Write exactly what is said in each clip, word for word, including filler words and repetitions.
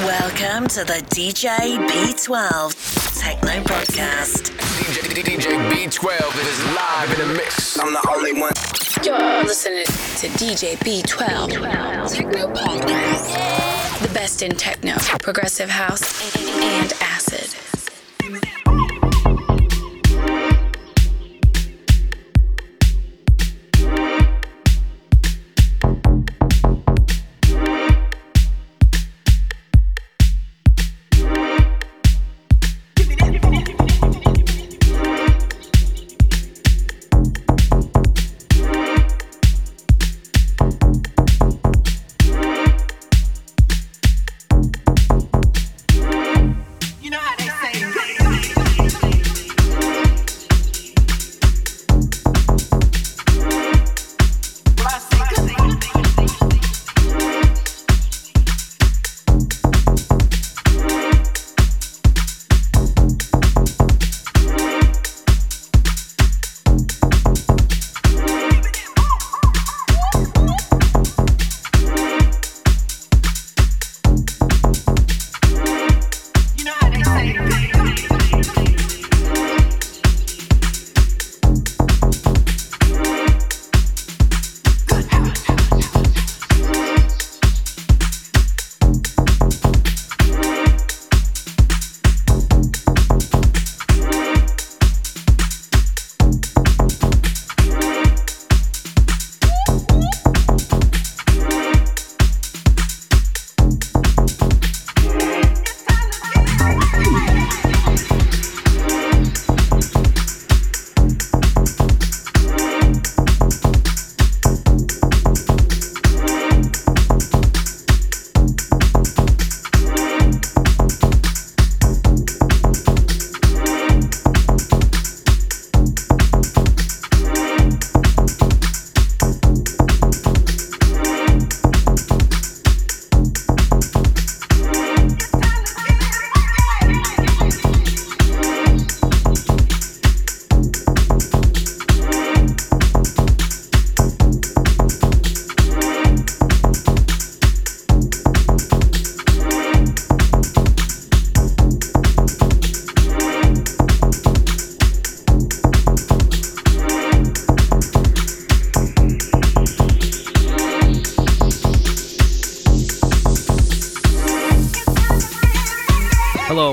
Welcome to the D J B twelve Techno Podcast. D J, D J B twelve, it is live in the mix. I'm the only one. You're listening to D J B twelve, B twelve. Techno Podcast. Yeah. The best in techno, progressive house, and acid.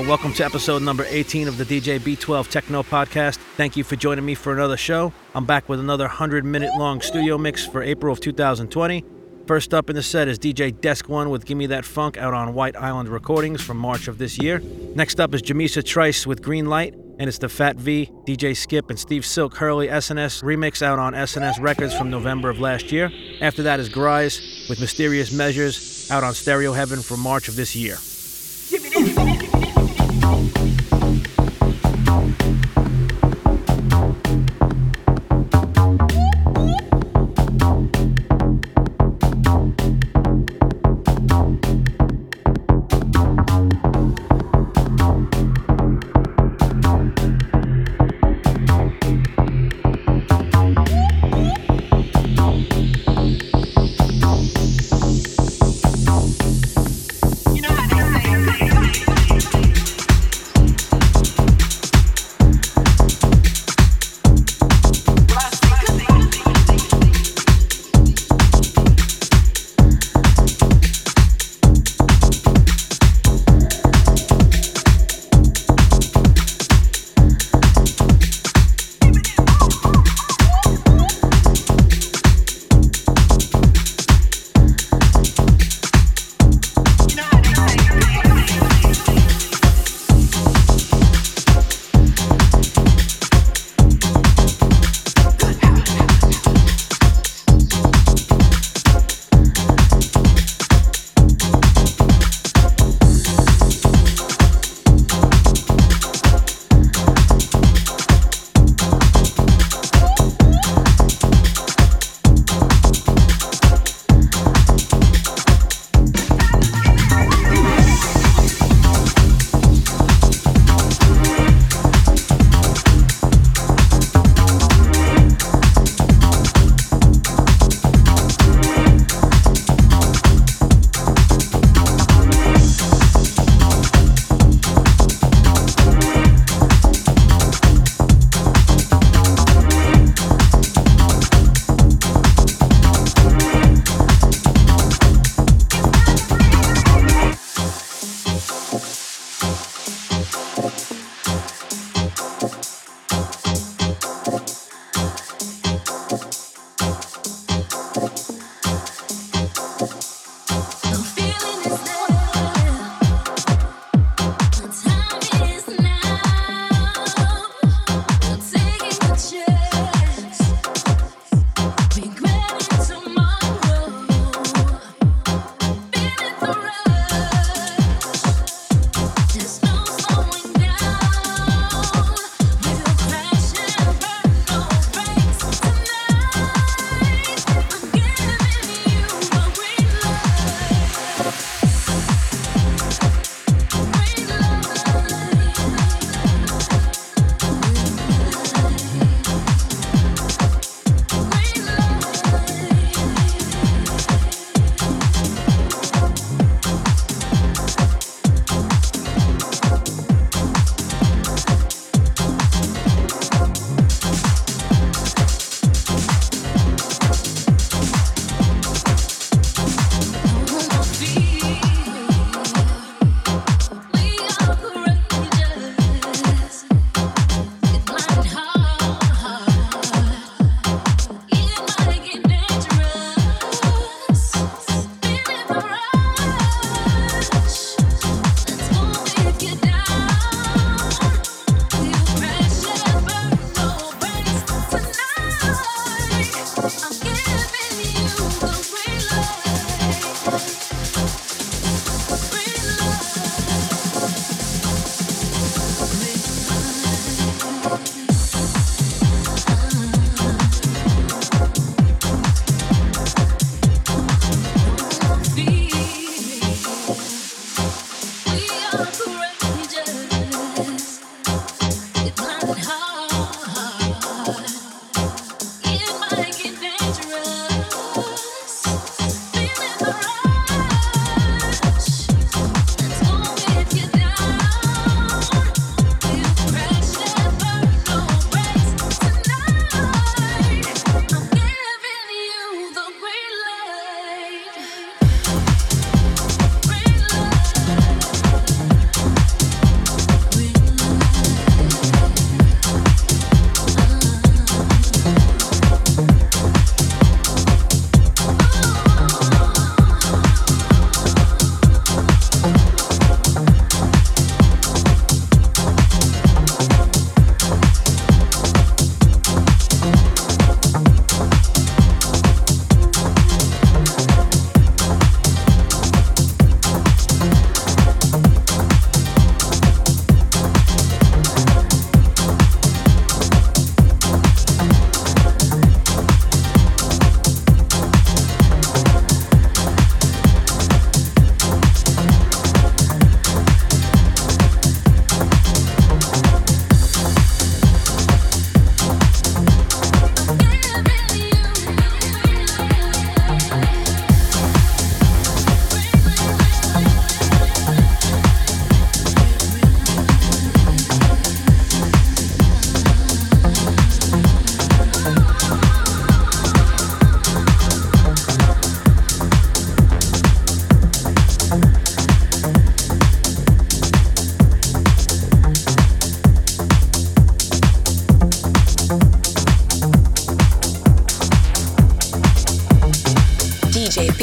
Welcome to episode number eighteen of the D J B twelve Techno Podcast. Thank you for joining me for another show. I'm back with another one hundred minute long studio mix for April of two thousand twenty. First up in the set is D J Desk One with Gimme That Funk out on White Island Recordings from March of this year. Next up is Jameisha Trice with Green Light, and it's the Fat V, D J Skip, and Steve Silk Hurley S N S remix out on S N S Records from November of last year. After that is Gries with Mysterious Measures out on Stereo Heaven from March of this year. You know how they say.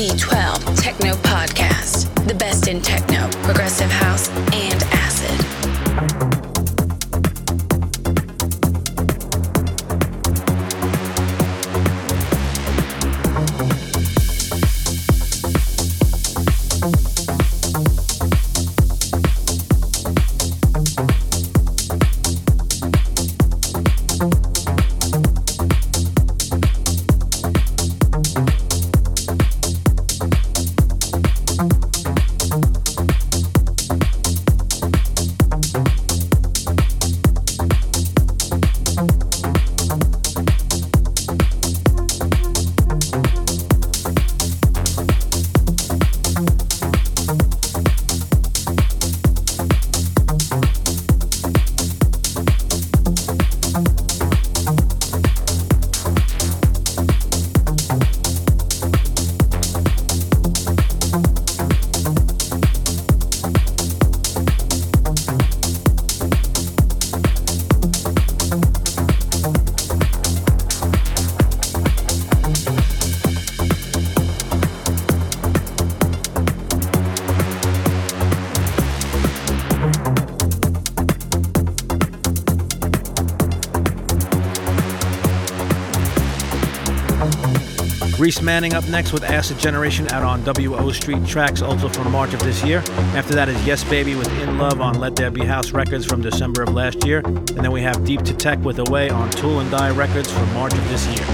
D B twelve Techno Podcast, the best in techno, progressive house, and acid. Rhys Manning up next with Acid Generation out on W and O Street Tracks, also from March of this year. After that is Yes Baby with In Love on Let There Be House Records from December of last year. And then we have Deep to Tech with Away on Tool and Die Records from March of this year.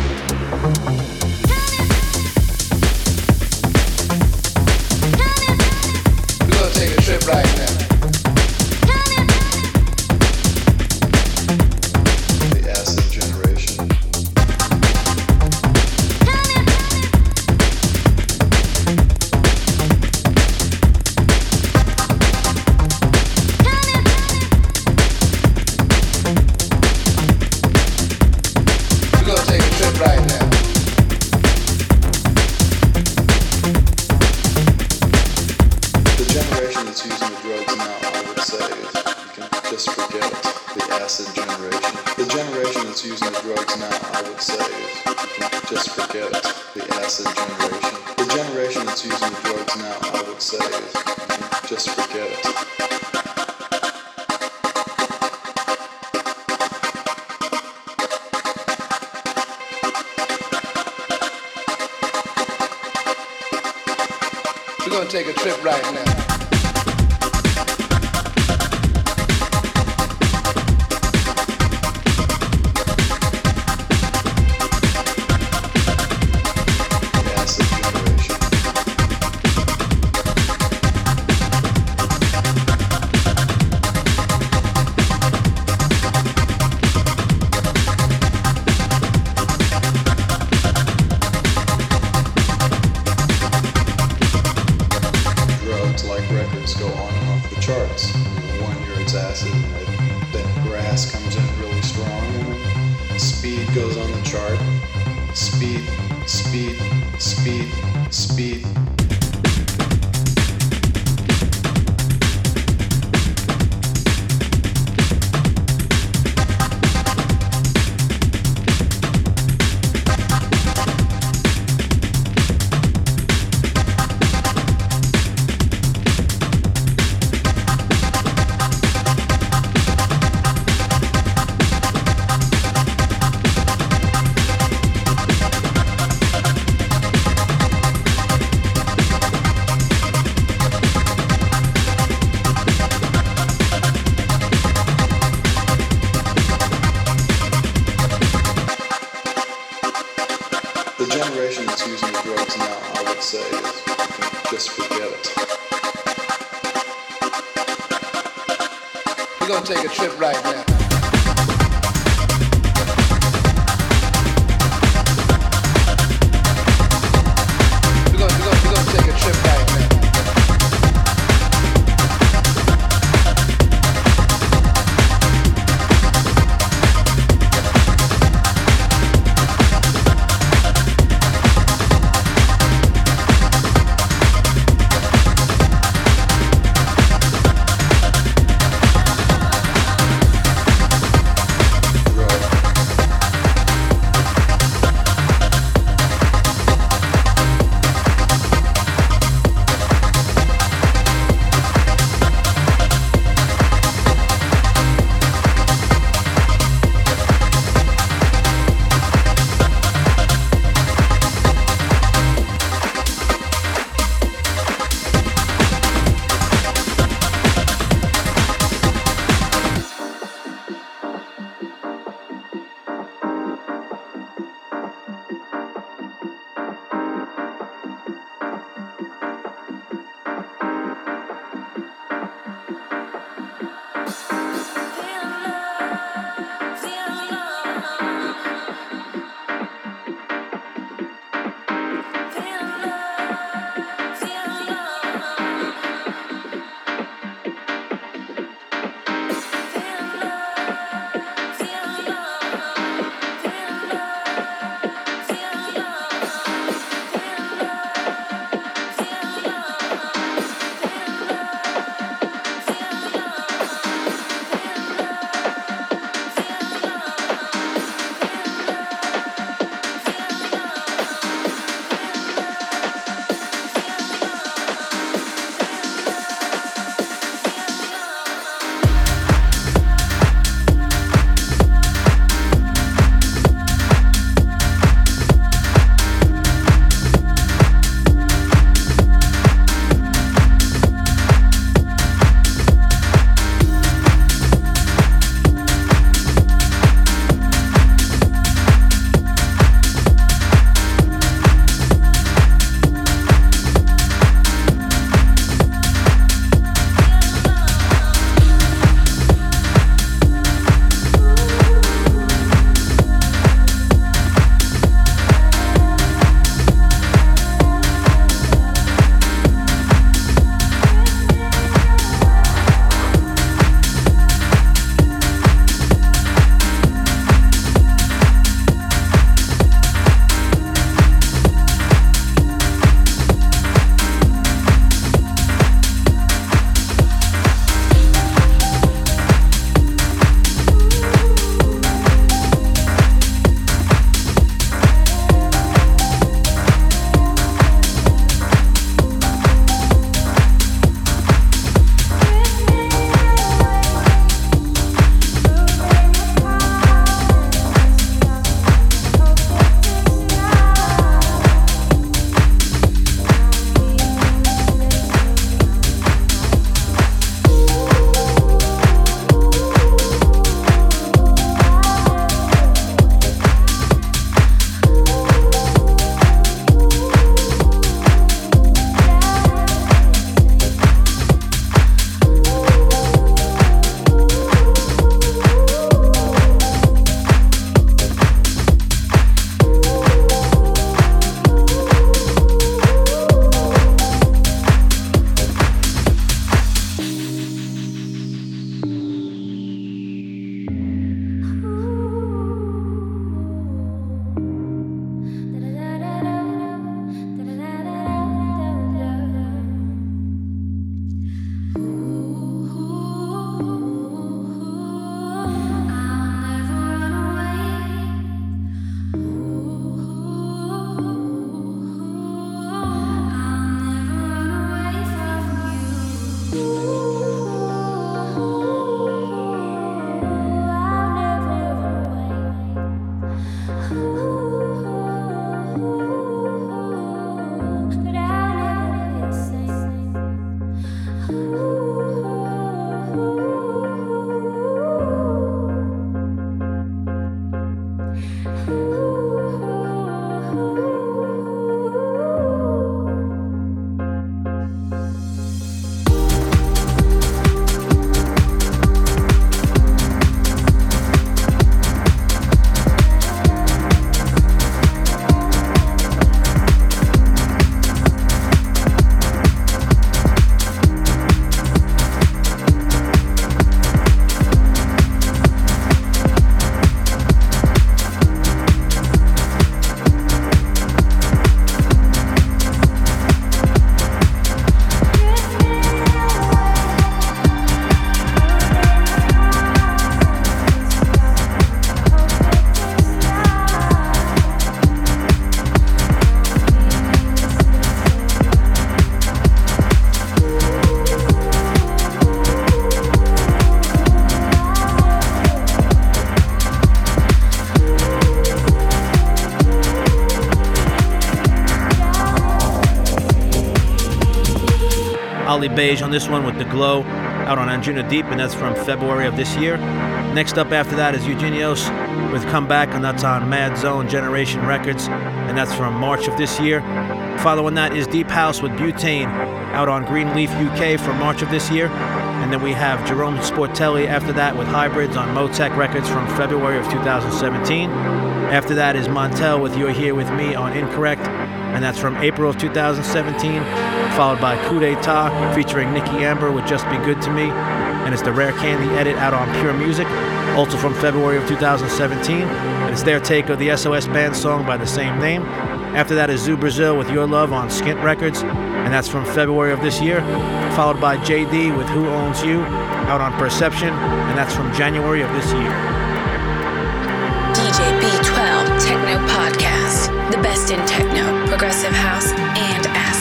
Ole Biege on this one with The Glow, out on Anjunadeep, and that's from February of this year. Next up after that is Eugeneos with Comeback, and that's on Madzonegeneration Records, and that's from March of this year. Following that is Deep House with Butane, out on Greenleaf U K from March of this year. And then we have Jerome Sportelli after that with Hybrids on Motech Records from February of two thousand seventeen. After that is Montel with You're Here With Me on Incorrect, and that's from April of two thousand seventeen, followed by Ku De Ta featuring Nikki Amber with Just Be Good To Me, and it's the Rare Candy Edit out on Pure Music, also from February of two thousand seventeen, and it's their take of the S O S Band song by the same name. After that is Zoo Brazil with Your Love on Skint Records, and that's from February of this year, followed by J D with Who Owns You out on Perception, and that's from January of this year. D J B twelve Techno Podcast, the best in techno, progressive house, and acid.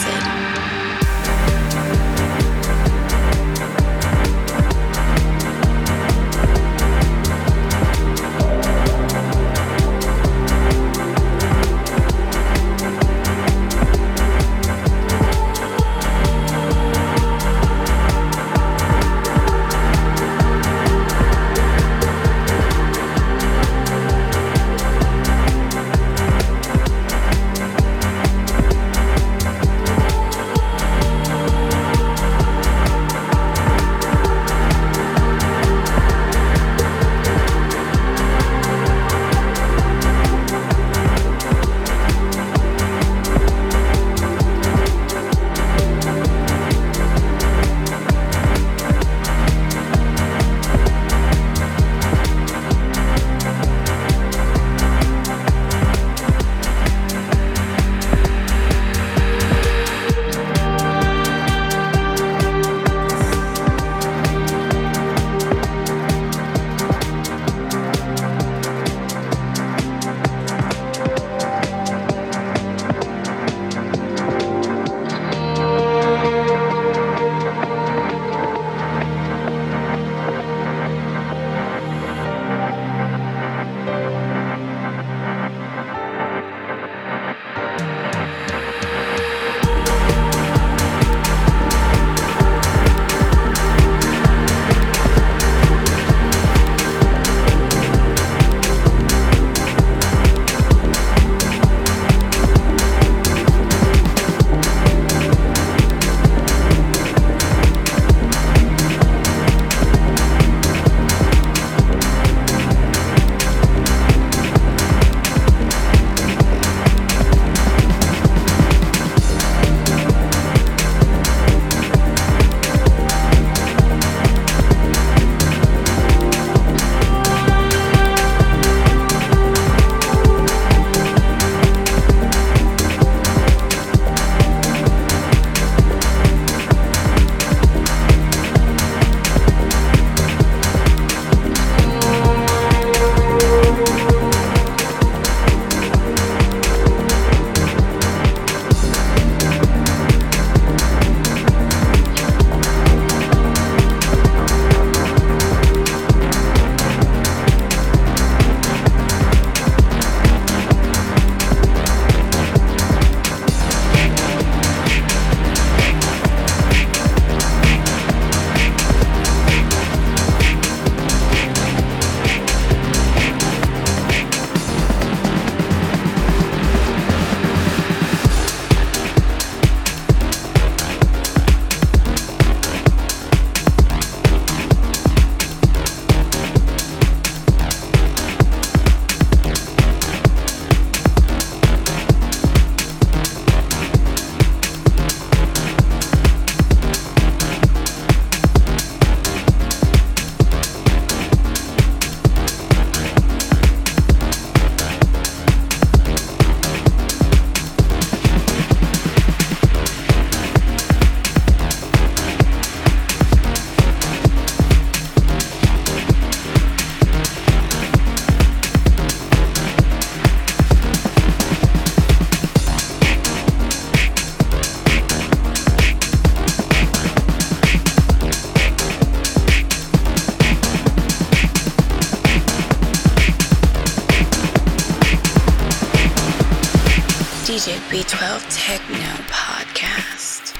D J B twelve Techno Podcast.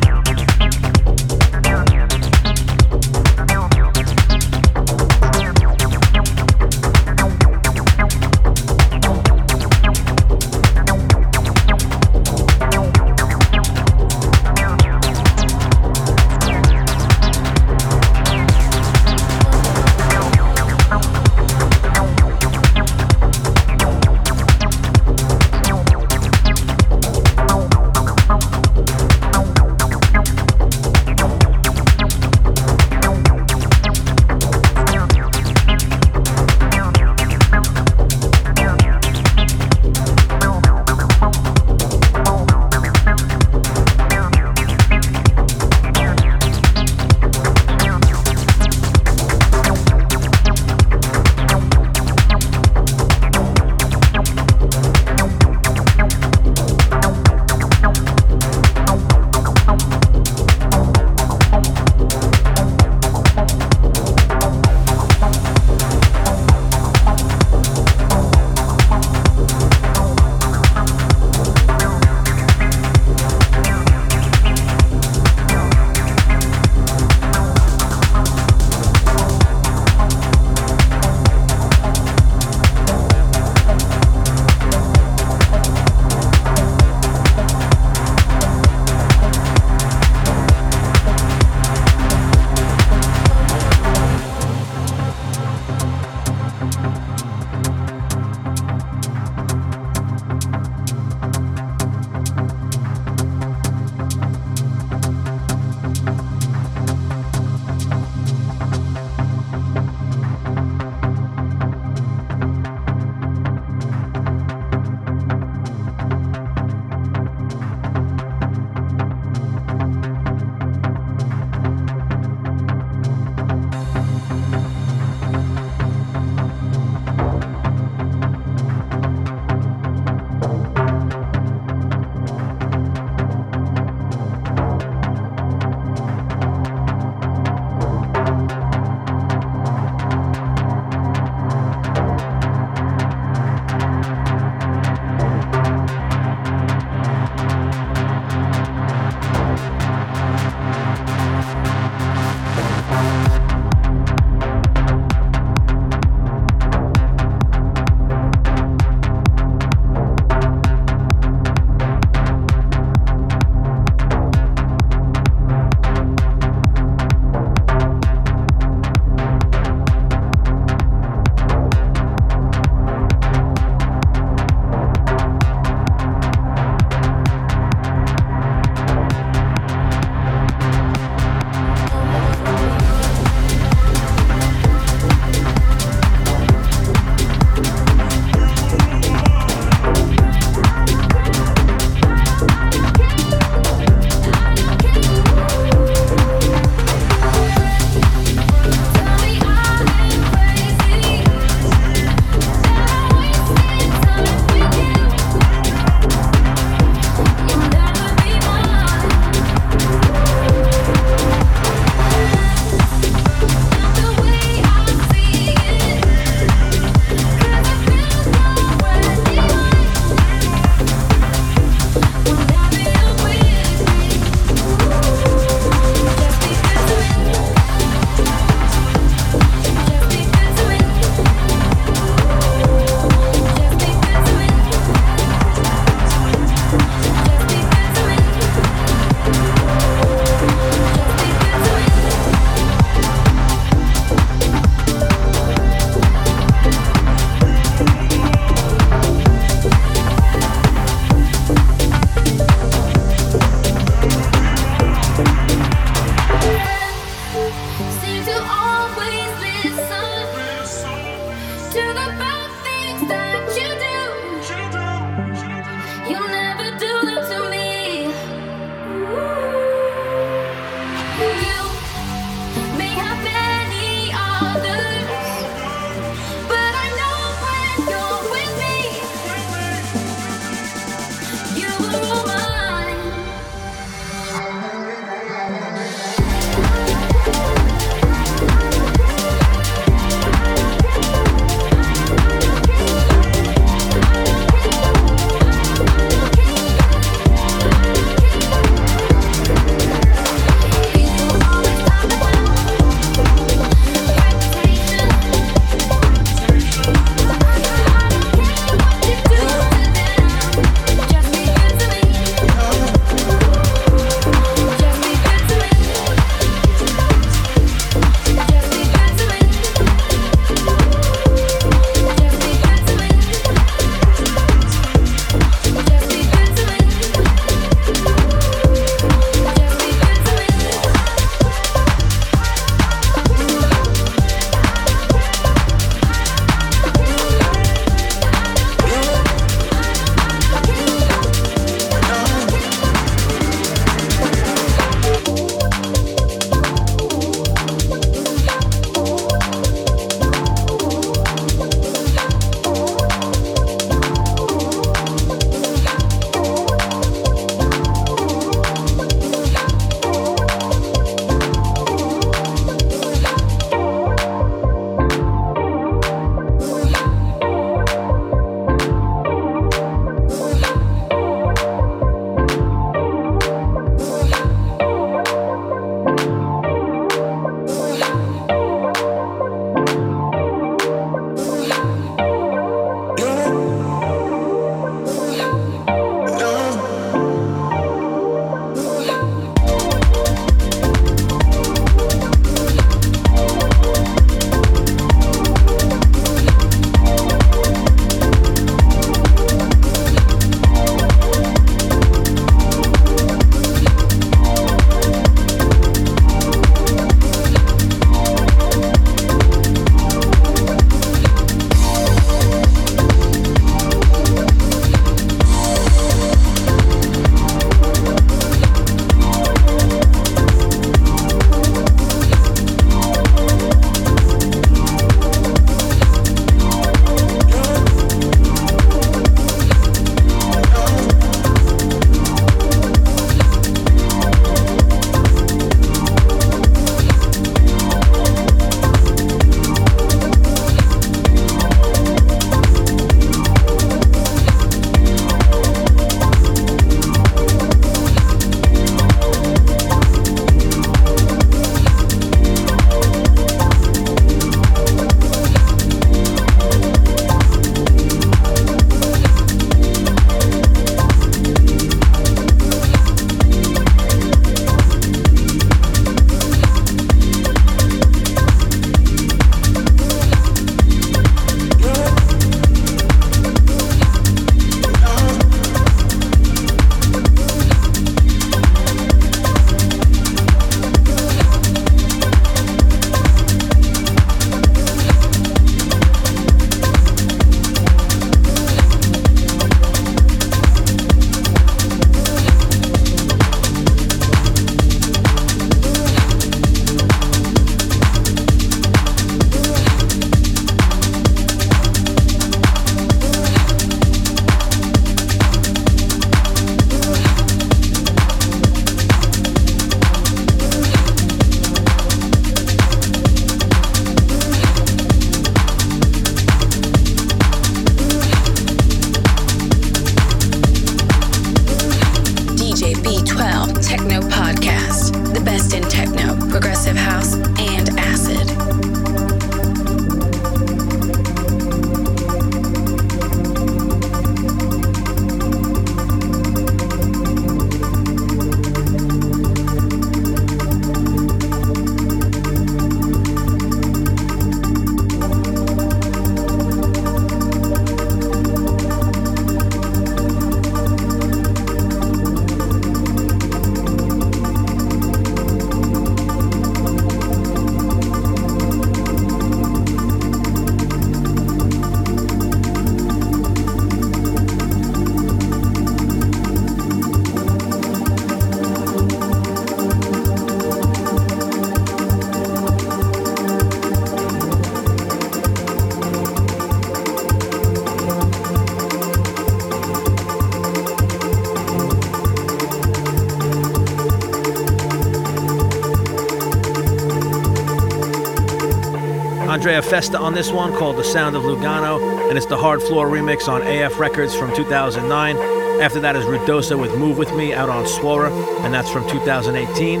Andrea Festa on this one, called The Sound of Lugano, and it's the Hard Floor remix on A F Records from two thousand nine. After that is Rudosa with Move With Me out on Swora, and that's from two thousand eighteen.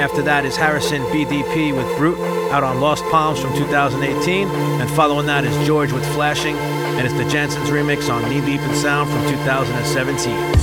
After that is Harrison B D P with Brute out on Lost Palms from two thousand eighteen. And following that is George with Flashing, and it's the Jansons remix on Knee Deep in Sound from two thousand seventeen.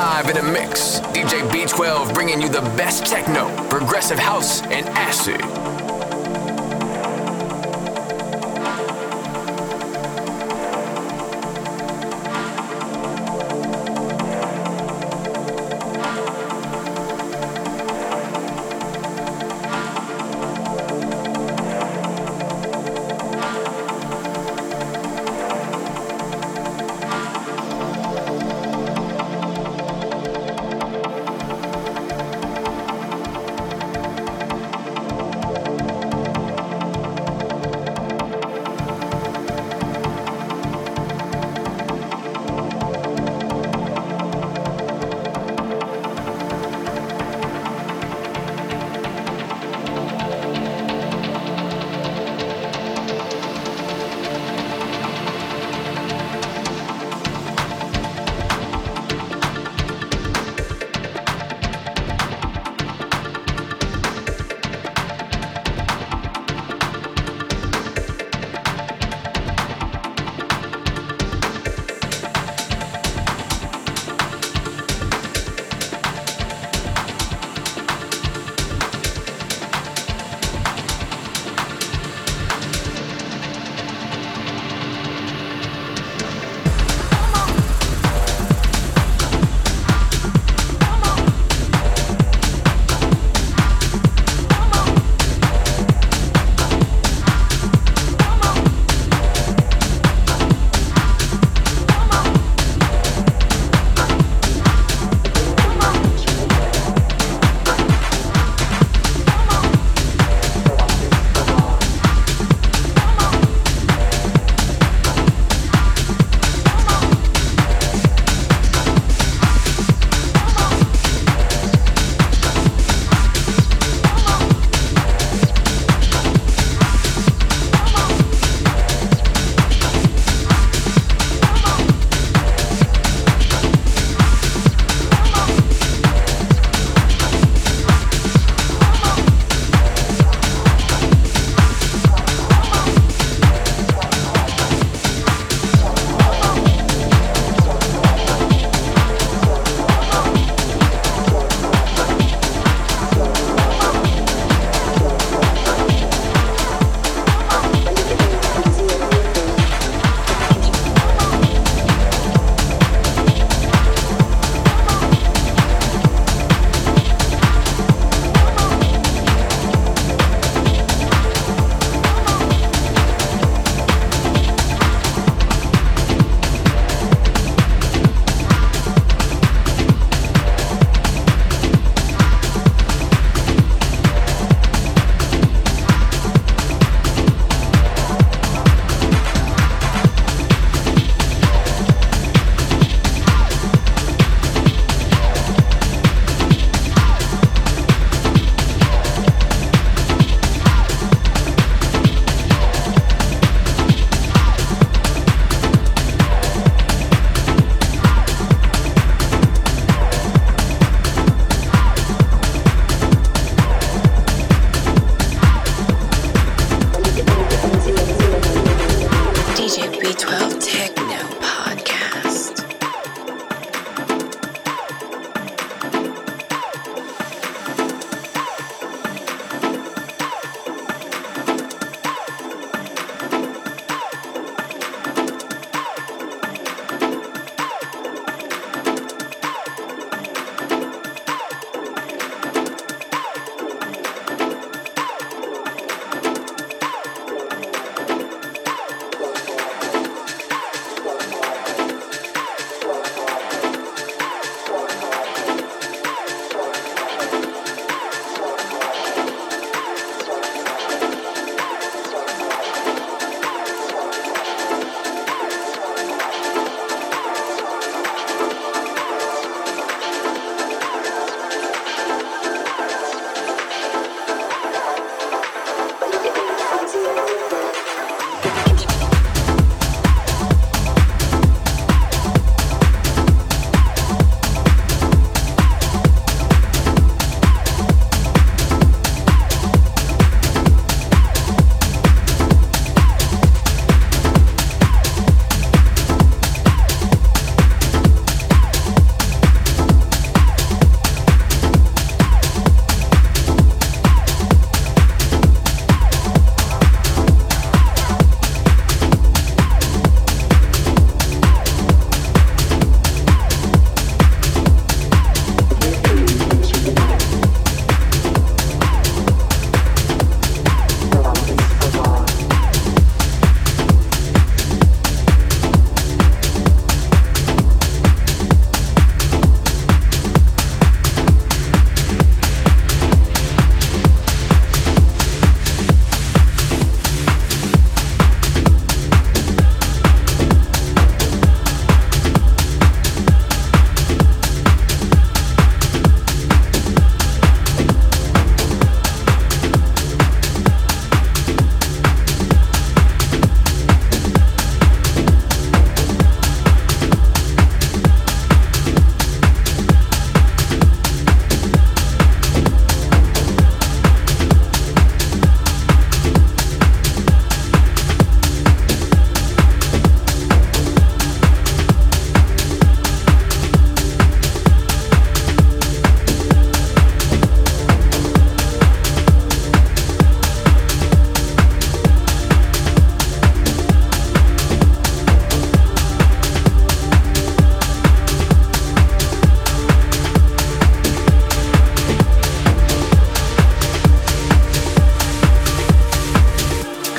live in a mix. D J B twelve bringing you the best techno, progressive house, and acid.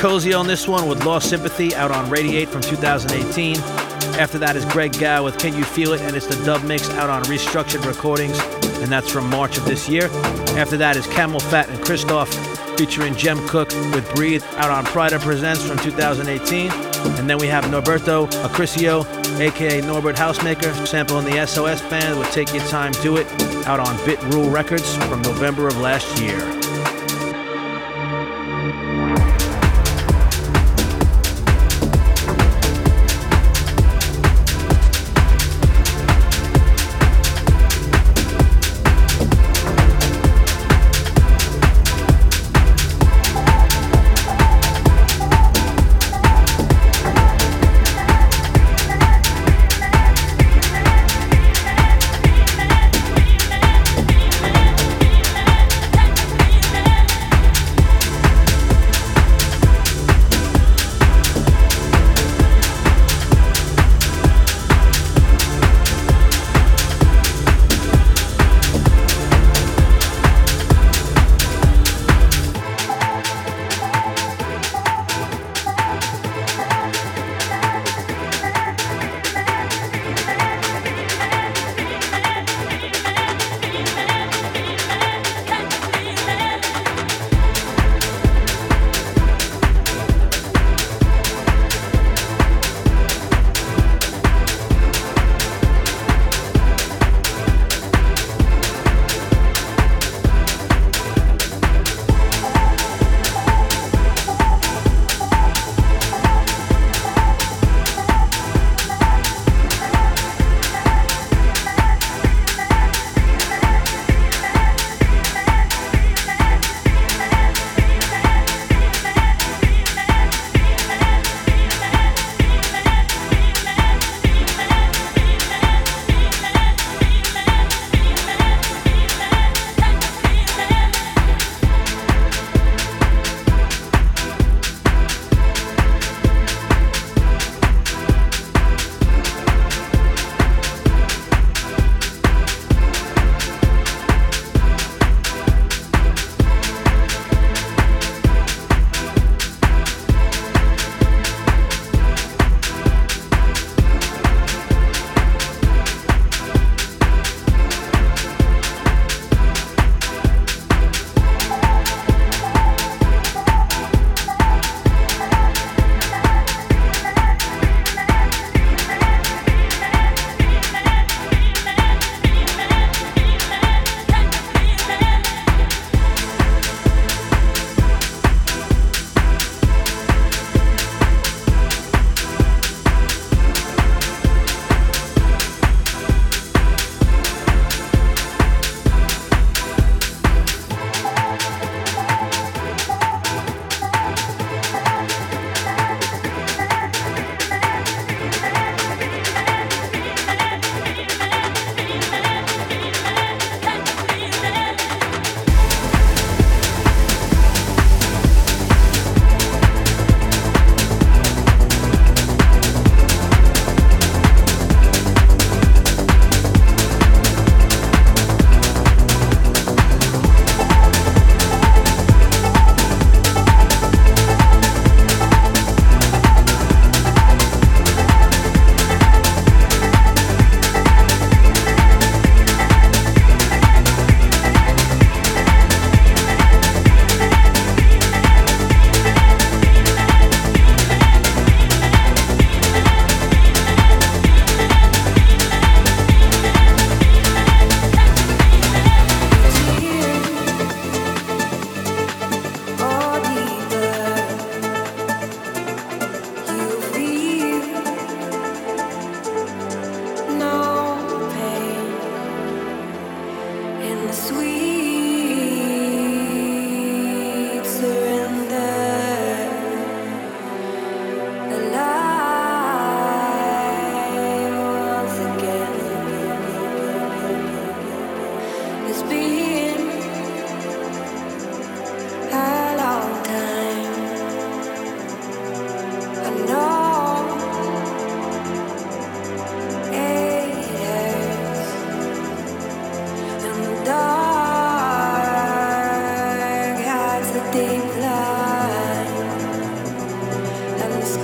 Cozy on this one with Lost Sympathy out on Radiate from two thousand eighteen. After that is Greg Gow with Can You Feel It, and it's the dub mix out on Restructured Recordings, and that's from March of this year. After that is Camel Fat and Christoph featuring Jem Cook with Breathe out on Prida Presents from two thousand eighteen. And then we have Norberto Acricio, aka Norbert Housemaker, sampling the S O S Band with Take Your Time, Do It out on Bit Rule Records from November of last year.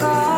Hold it.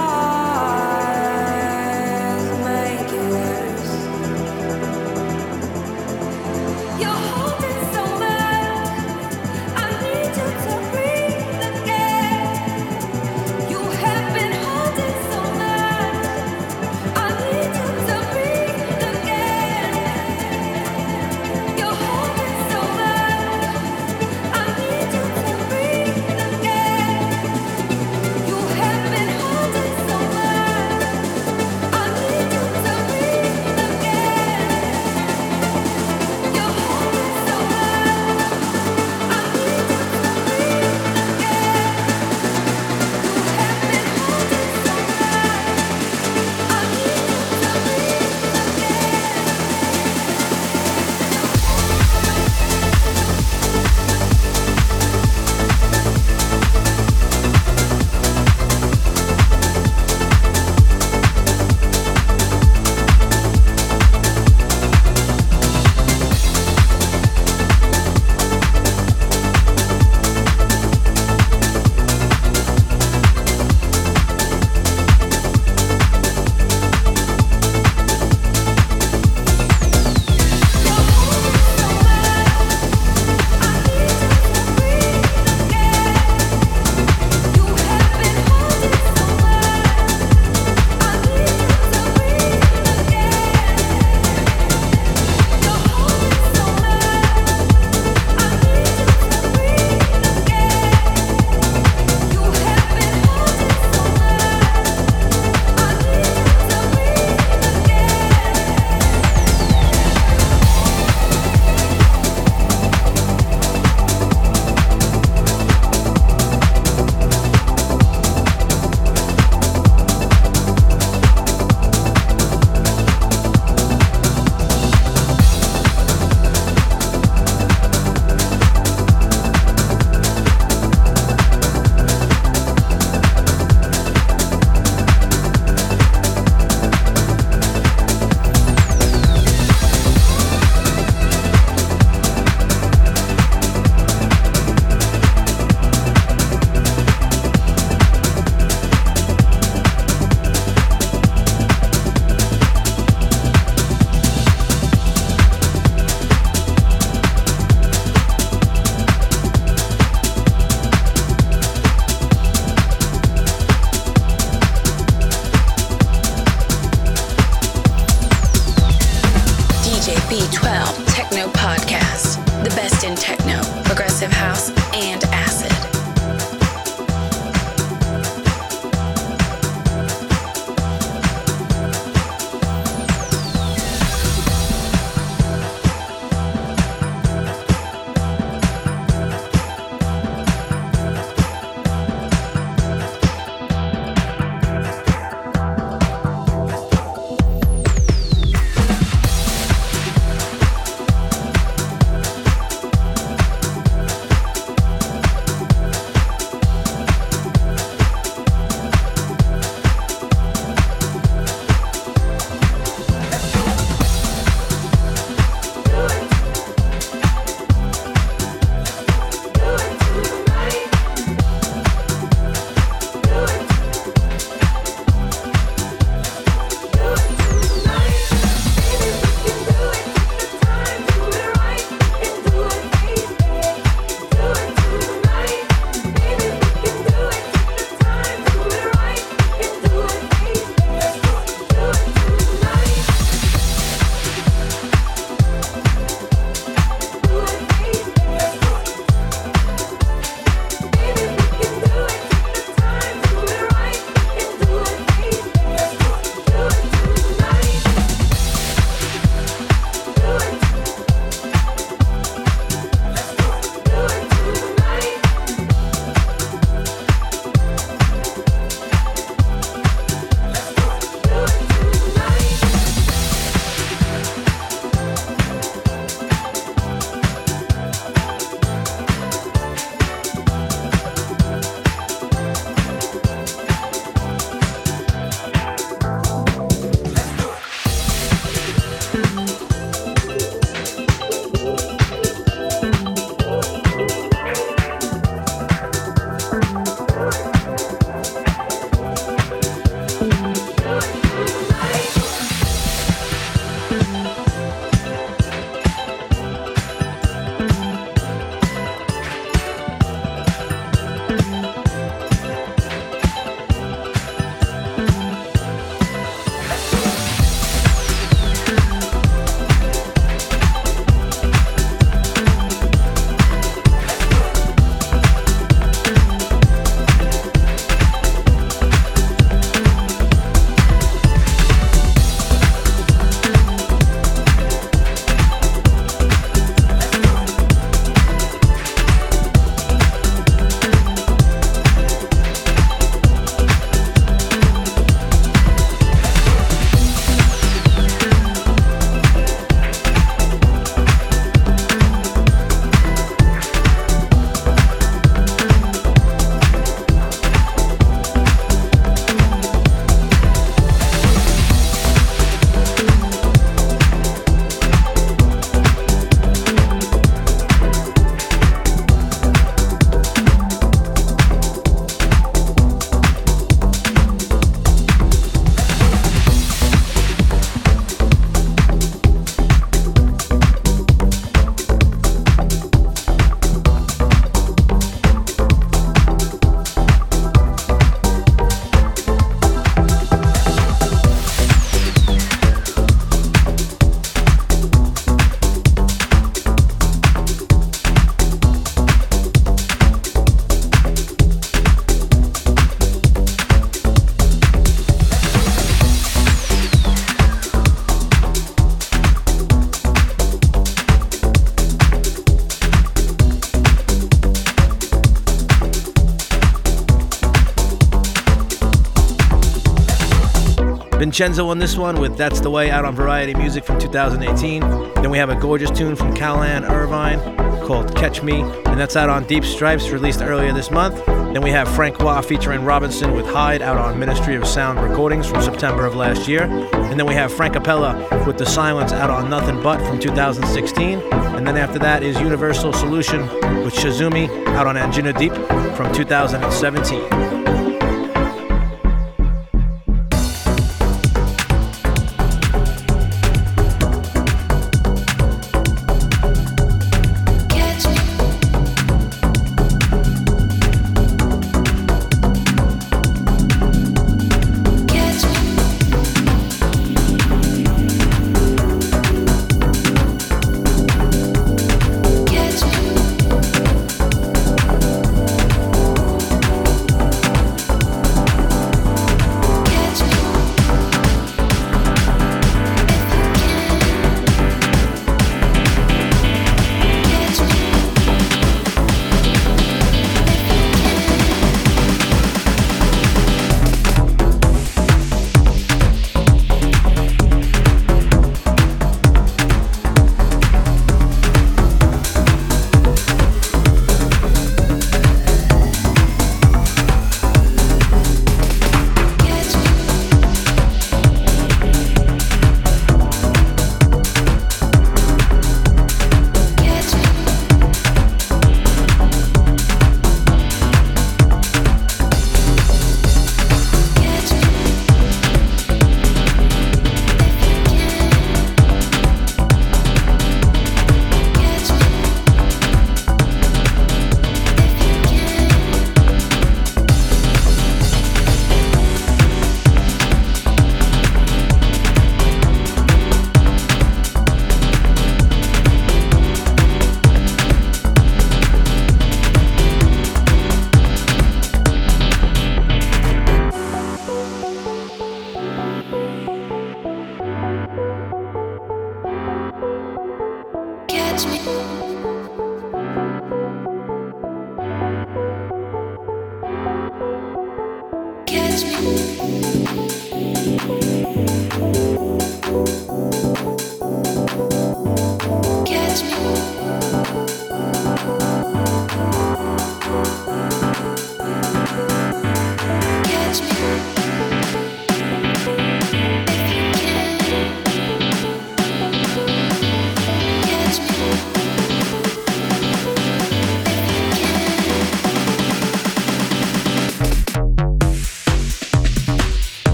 Vincenzo on this one with That's the Way, out on Variety Music from two thousand eighteen. Then we have a gorgeous tune from Callan Irvine called Catch Me, and that's out on Deep Stripes, released earlier this month. Then we have Frank Wah featuring Robinson with Hyde, out on Ministry of Sound Recordings from September of last year. And then we have Frank Appella with The Silence, out on Nothing But from two thousand sixteen. And then after that is Universal Solution with Shazumi, out on Anjunadeep from two thousand seventeen.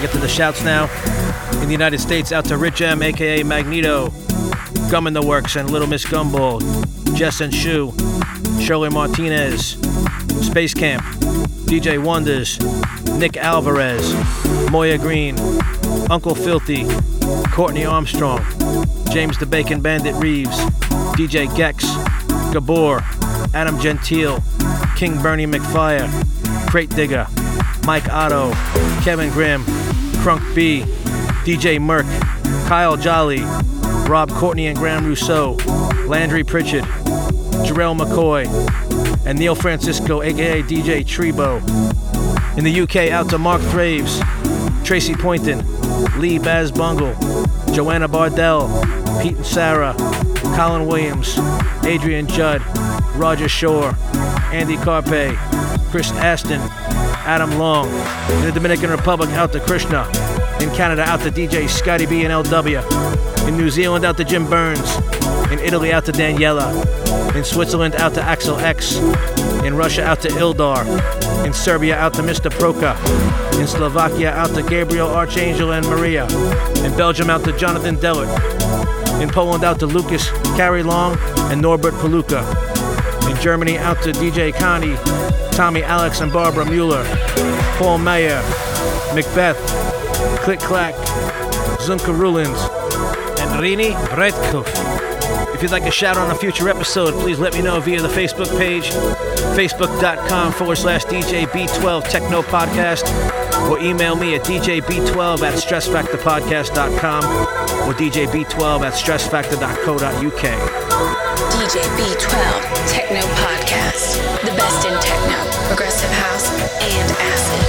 to get to the shouts now. In the United States, out to Rich M, a k a. Magneto, Gum in the Works and Little Miss Gumball, Jess and Shu, Shirley Martinez, Space Camp, D J Wonders, Nick Alvarez, Moya Green, Uncle Filthy, Courtney Armstrong, James the Bacon Bandit Reeves, D J Gex, Gabor, Adam Gentile, King Bernie McFire, Crate Digger, Mike Otto, Kevin Grimm, Crunk B, D J Merck, Kyle Jolly, Rob Courtney and Graham Rousseau, Landry Pritchard, Jarrell McCoy, and Neil Francisco, a k a. D J Trebo. In the U K, out to Mark Thraves, Tracy Poynton, Lee Baz Bungle, Joanna Bardell, Pete and Sarah, Colin Williams, Adrian Judd, Roger Shore, Andy Carpe, Chris Aston, Adam Long. In the Dominican Republic, out to Krishna. In Canada, out to D J Scotty B and L W. In New Zealand, out to Jim Burns. In Italy, out to Daniela. In Switzerland, out to Axel X. In Russia, out to Ildar. In Serbia, out to Mister Proka. In Slovakia, out to Gabriel, Archangel, and Maria. In Belgium, out to Jonathan Dellert. In Poland, out to Lucas, Carrie Long, and Norbert Paluka. In Germany, out to D J Connie, Tommy, Alex, and Barbara Mueller. Paul Mayer, Macbeth, Click Clack, Zunka Rulins, and Rini Breitkopf. If you'd like a shout on a future episode, please let me know via the Facebook page, facebook.com forward slash DJ B12 Techno Podcast, or email me at D J B twelve at stress factor podcast dot com or D J B twelve at stress factor dot co dot U K. D J B twelve Techno Podcast, the best in techno, progressive house, and acid.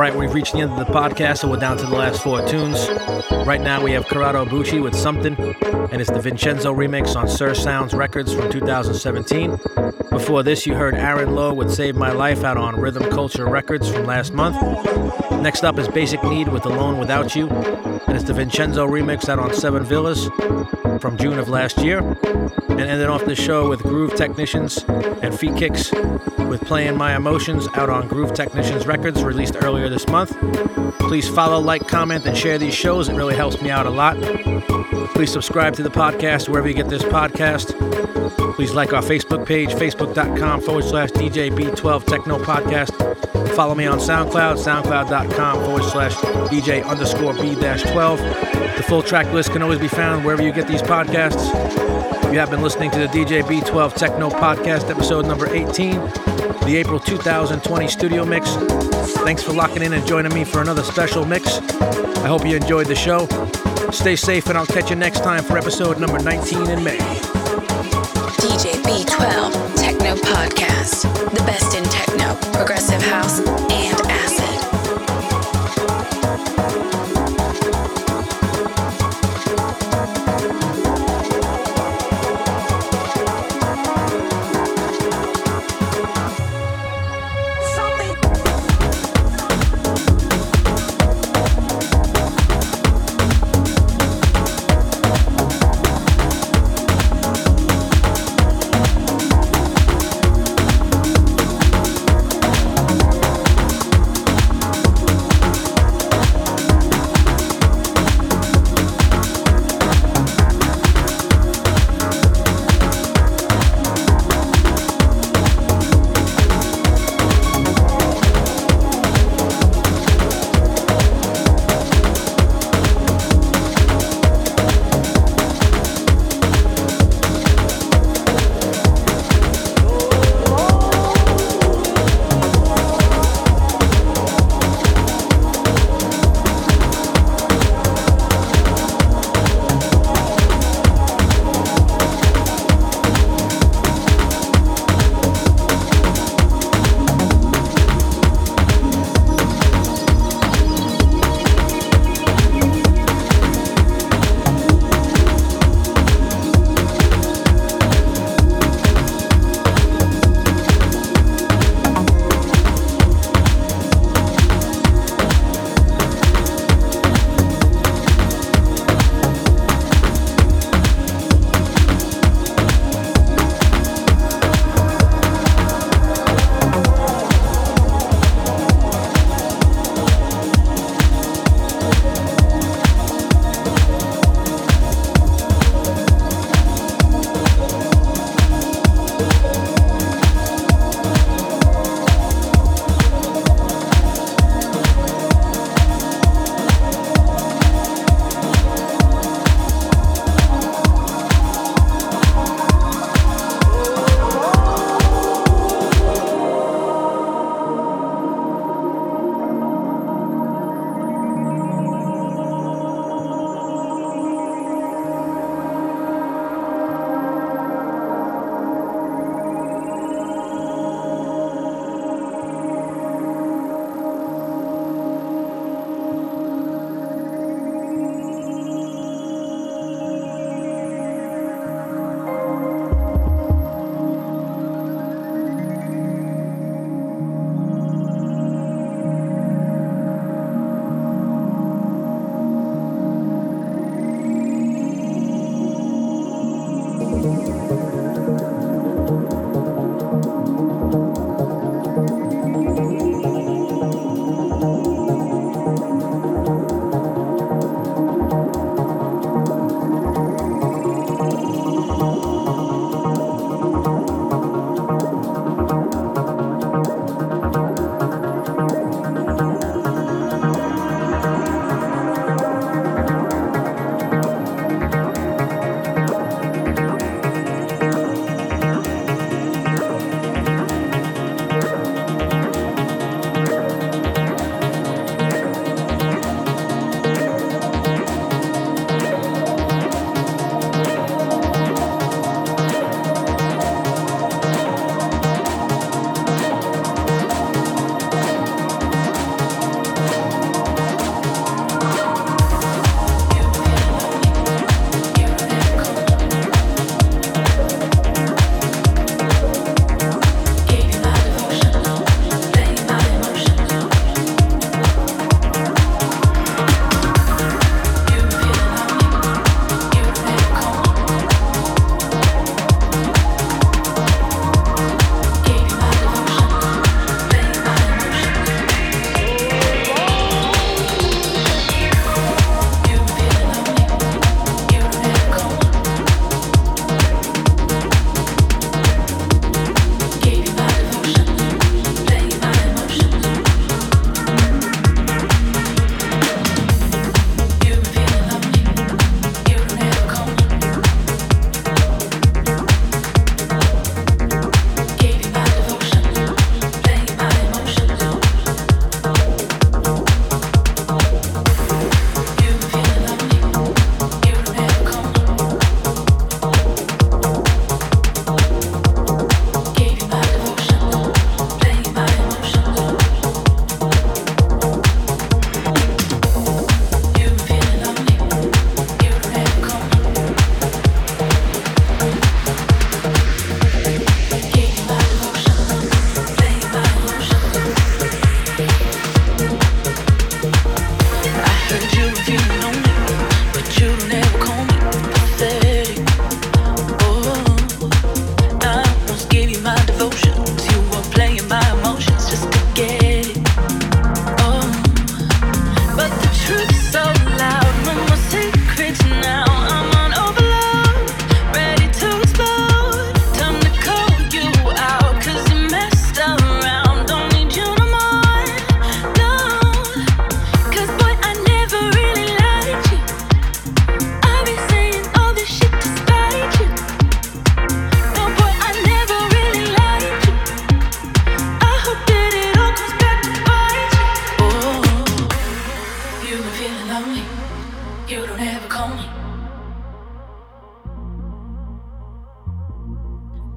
Alright, we've reached the end of the podcast, so we're down to the last four tunes. Right now we have Corrado Bucci with Something, and it's the Vincenzo remix on Sir Sounds Records from two thousand seventeen. Before this, you heard Aaron Lowe with Save My Life out on Rhythm Culture Records from last month. Next up is Basic Need with Alone Without You, and it's the Vincenzo remix out on Seven Villas from June of last year. And ended off the show with Groove Technicians and Feet Kicks with Playing My Emotions out on Groove Technicians Records, released earlier this month. Please follow, like, comment, and share these shows. It really helps me out a lot. Please subscribe to the podcast wherever you get this podcast. Please like our Facebook page, facebook.com forward slash DJ B12 Techno Podcast. Follow me on SoundCloud, soundcloud.com forward slash DJ underscore B12. The full track list can always be found wherever you get these podcasts. You have been listening to the D J B twelve Techno Podcast, episode number eighteen, the April two thousand twenty studio mix. Thanks for locking in and joining me for another special mix. I hope you enjoyed the show. Stay safe, and I'll catch you next time for episode number nineteen in May. D J B twelve Techno Podcast, the best in techno, progressive house, and acid.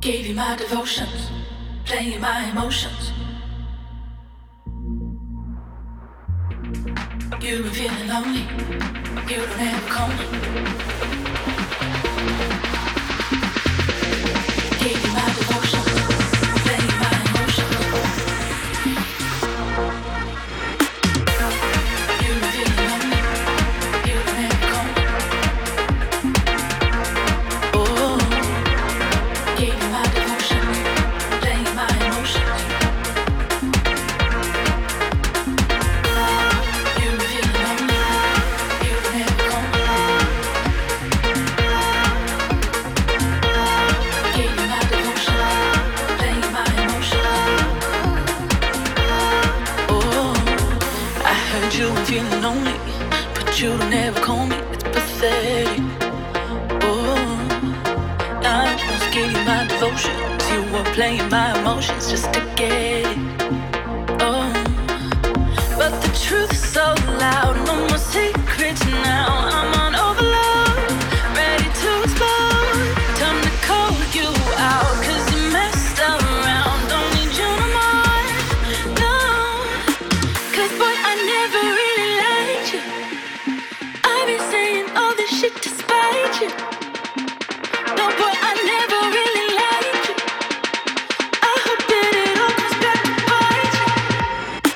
Gave you my devotions, playing my emotions. You've been feeling lonely, you don't ever call me. Gave you my devotions, playing my emotions. You've been feeling lonely, you don't ever call me. Oh, gave you my devotions, playing my emotions. You don't ever call me, it's pathetic. Oh, I just gave you my devotions. You were playing my emotions just to get it. Oh, but the truth's so loud. No more secrets now. I'm on overload, ready to explode. Time to call you out, cause you messed around. Don't need you no more, no. Cause boy, I never really liked you. Saying all this shit to spite you. No, boy, I never really liked you. I hope that it all comes back to bite you. I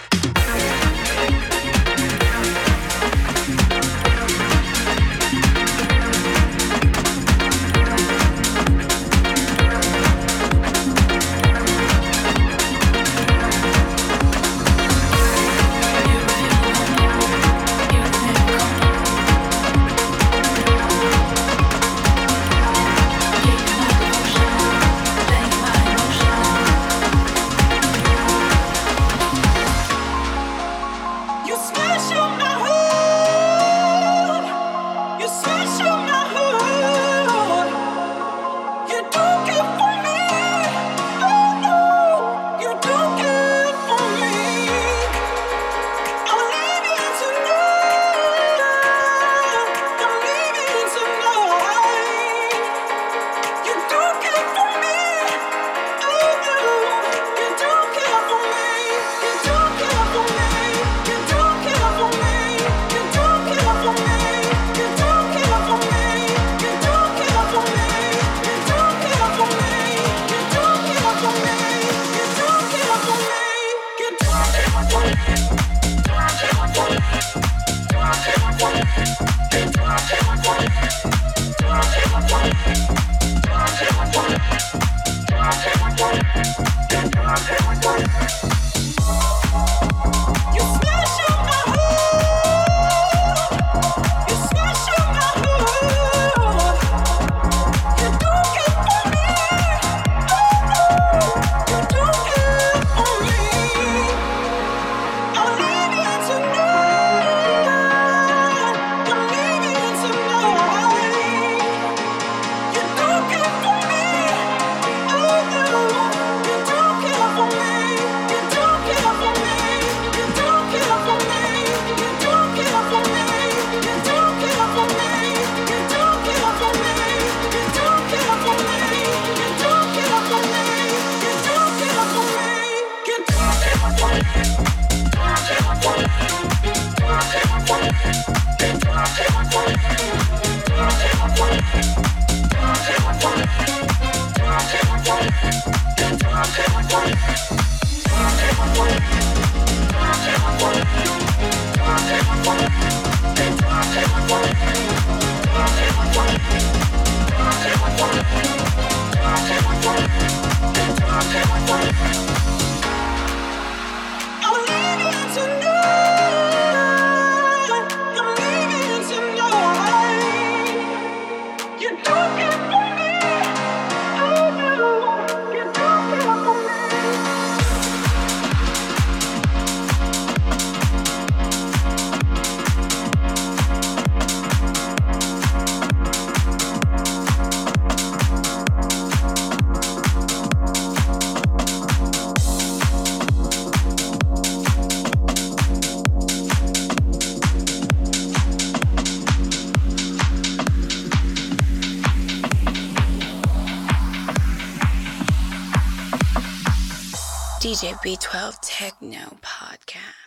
D J B twelve Techno Podcast.